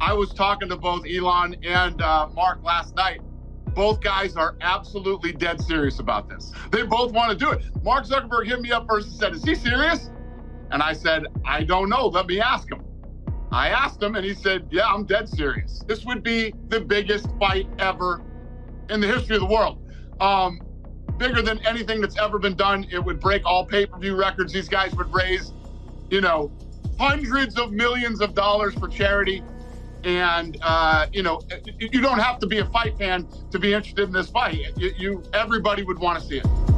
I was talking to both Elon and Mark last night. Both guys are absolutely dead serious about this. They both want to do it. Mark Zuckerberg hit me up first and said, "Is he serious?" And I said, "I don't know. Let me ask him." I asked him and he said, "Yeah, I'm dead serious." This would be the biggest fight ever in the history of the world. Bigger than anything that's ever been done. It would break all pay-per-view records. These guys would raise, you know, hundreds of millions of dollars for charity. And, you know, you don't have to be a fight fan to be interested in this fight. Everybody would want to see it.